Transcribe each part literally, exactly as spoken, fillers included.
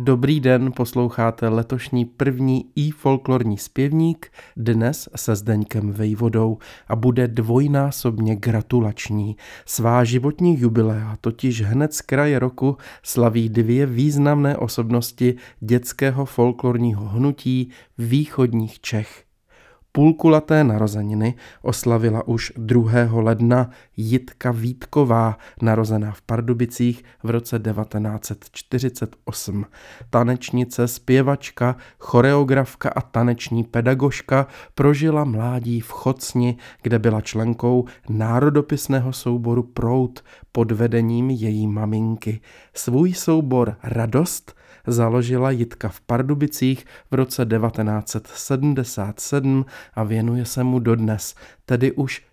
Dobrý den, posloucháte letošní první ifolklorní zpěvník, dnes se Zdeňkem Vejvodou a bude dvojnásobně gratulační. Svá životní jubilea totiž hned z kraje roku slaví dvě významné osobnosti dětského folklorního hnutí východních Čech. Půlkulaté narozeniny oslavila už druhého ledna Jitka Vítková, narozená v Pardubicích v roce devatenáct set čtyřicet osm. Tanečnice, zpěvačka, choreografka a taneční pedagožka prožila mládí v Chocni, kde byla členkou národopisného souboru Proud pod vedením její maminky. Svůj soubor Radost založila Jitka v Pardubicích v roce devatenáct set sedmdesát sedm a věnuje se mu dodnes, tedy už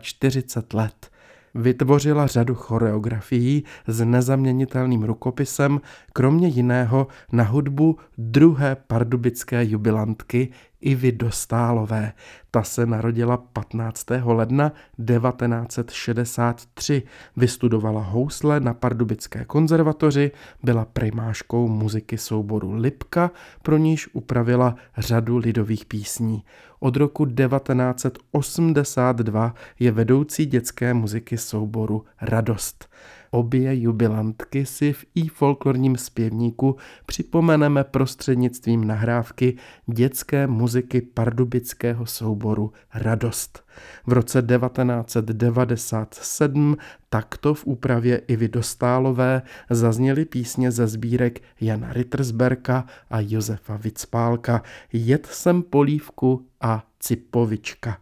čtyřicet šest let. Vytvořila řadu choreografií s nezaměnitelným rukopisem, kromě jiného na hudbu druhé pardubické jubilantky Ivy Dostálové. Ta se narodila patnáctého ledna devatenáct set šedesát tři, vystudovala housle na Pardubické konzervatoři, byla primářkou muziky souboru Lipka, pro níž upravila řadu lidových písní. Od roku devatenáct set osmdesát dva je vedoucí dětské muziky souboru Radost. Obě jubilantky si v ifolklorním zpěvníku připomeneme prostřednictvím nahrávky dětské muziky pardubického souboru Radost. V roce devatenáct set devadesát sedm takto v úpravě Ivy Dostálové zazněly písně ze sbírek Jana Rittersberka a Josefa Vicpálka Jed sem polívku a Cipovička.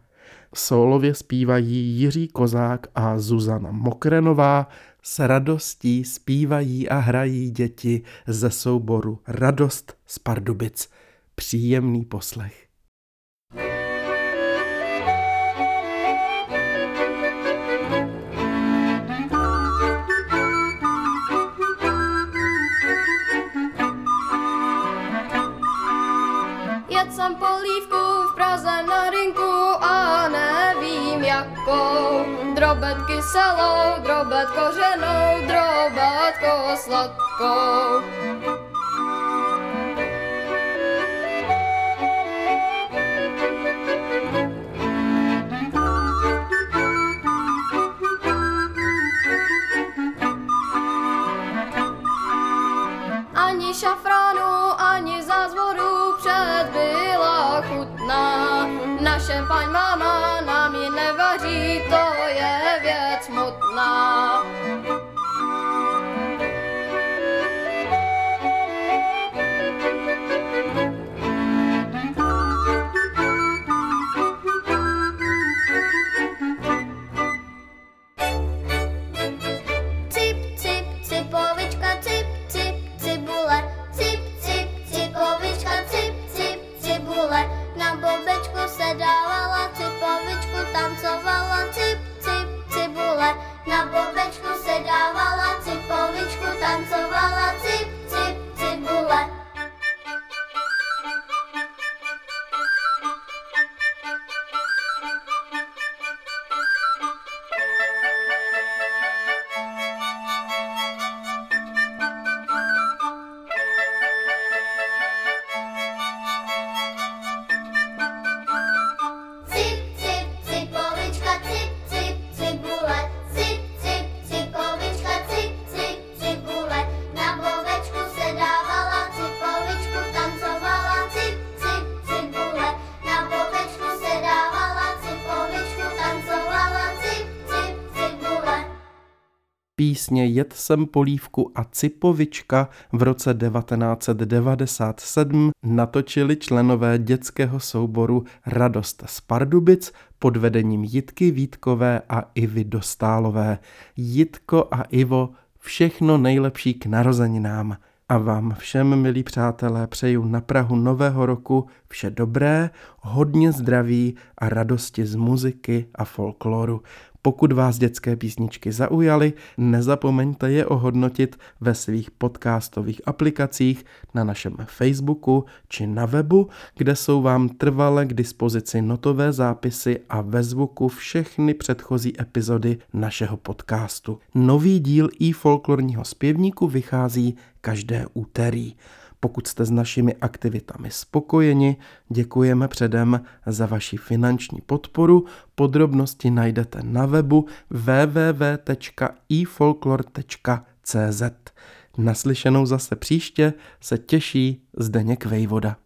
Sólově zpívají Jiří Kozák a Zuzana Mokrenová, s radostí zpívají a hrají děti ze souboru Radost z Pardubic. Příjemný poslech. Jet jsem polívku v Praze na rynku a nevím jakou. Drobet kyselou, drobet kořenou, drobetko sladkou. Ani šafránu, ani zázvoru předbyla chutná. Naše paň máma nám ji nevaří, to je věc smutná. Tancovala cip, cip, cibule, na bobečku se dávala cipovičku, tancovala cip, cip, cibule. Písně Jed sem polívku a Cipovička v roce devatenáct set devadesát sedm natočili členové dětského souboru Radost z Pardubic pod vedením Jitky Vítkové a Ivy Dostálové. Jitko a Ivo, všechno nejlepší k narozeninám. A vám všem, milí přátelé, přeju na prahu nového roku vše dobré, hodně zdraví a a radosti z muziky a folkloru. Pokud vás dětské písničky zaujaly, nezapomeňte je ohodnotit ve svých podcastových aplikacích, na našem Facebooku či na webu, kde jsou vám trvale k dispozici notové zápisy a ve zvuku všechny předchozí epizody našeho podcastu. Nový díl i folklorního zpěvníku vychází každé úterý. Pokud jste s našimi aktivitami spokojeni, děkujeme předem za vaši finanční podporu. Podrobnosti najdete na webu w w w tečka i folklor tečka c z. Naslyšenou zase příště se těší Zdeněk Vejvoda.